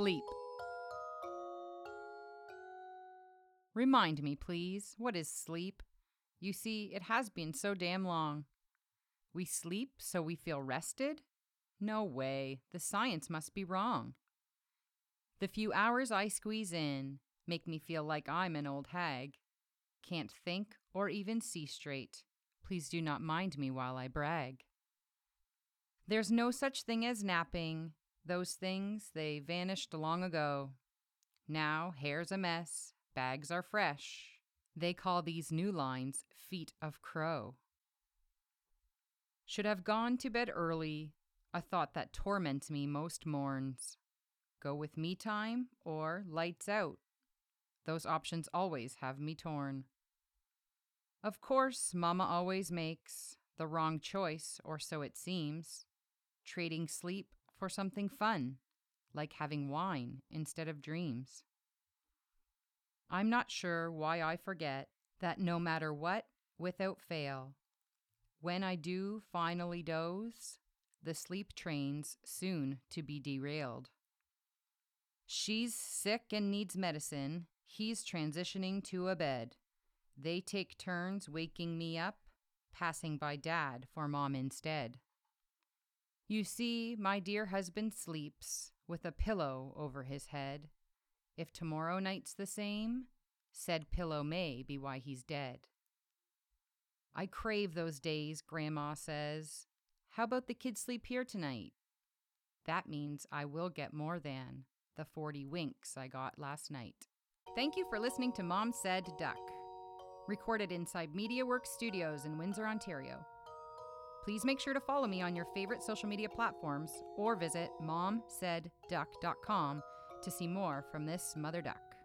sleep. Remind me, please, what is sleep? You see, it has been so damn long. We sleep so we feel rested? No way, the science must be wrong. The few hours I squeeze in make me feel like I'm an old hag. Can't think or even see straight. Please do not mind me while I brag. There's no such thing as napping. Those things, they vanished long ago. Now hair's a mess, bags are fresh. They call these new lines feet of crow. Should have gone to bed early, a thought that torments me most morns. Go with me time or lights out. Those options always have me torn. Of course, Mama always makes the wrong choice, or so it seems, trading sleep for something fun, like having wine instead of dreams. I'm not sure why I forget that no matter what, without fail, when I do finally doze, the sleep train's soon to be derailed. She's sick and needs medicine. He's transitioning to a bed. They take turns waking me up, passing by Dad for Mom instead. You see, my dear husband sleeps with a pillow over his head. If tomorrow night's the same, said pillow may be why he's dead. I crave those days, Grandma says. How about the kids sleep here tonight? That means I will get more than the 40 winks I got last night. Thank you for listening to Mom Said Duck, recorded inside MediaWorks Studios in Windsor, Ontario. Please make sure to follow me on your favorite social media platforms or visit momsaidduck.com to see more from this mother duck.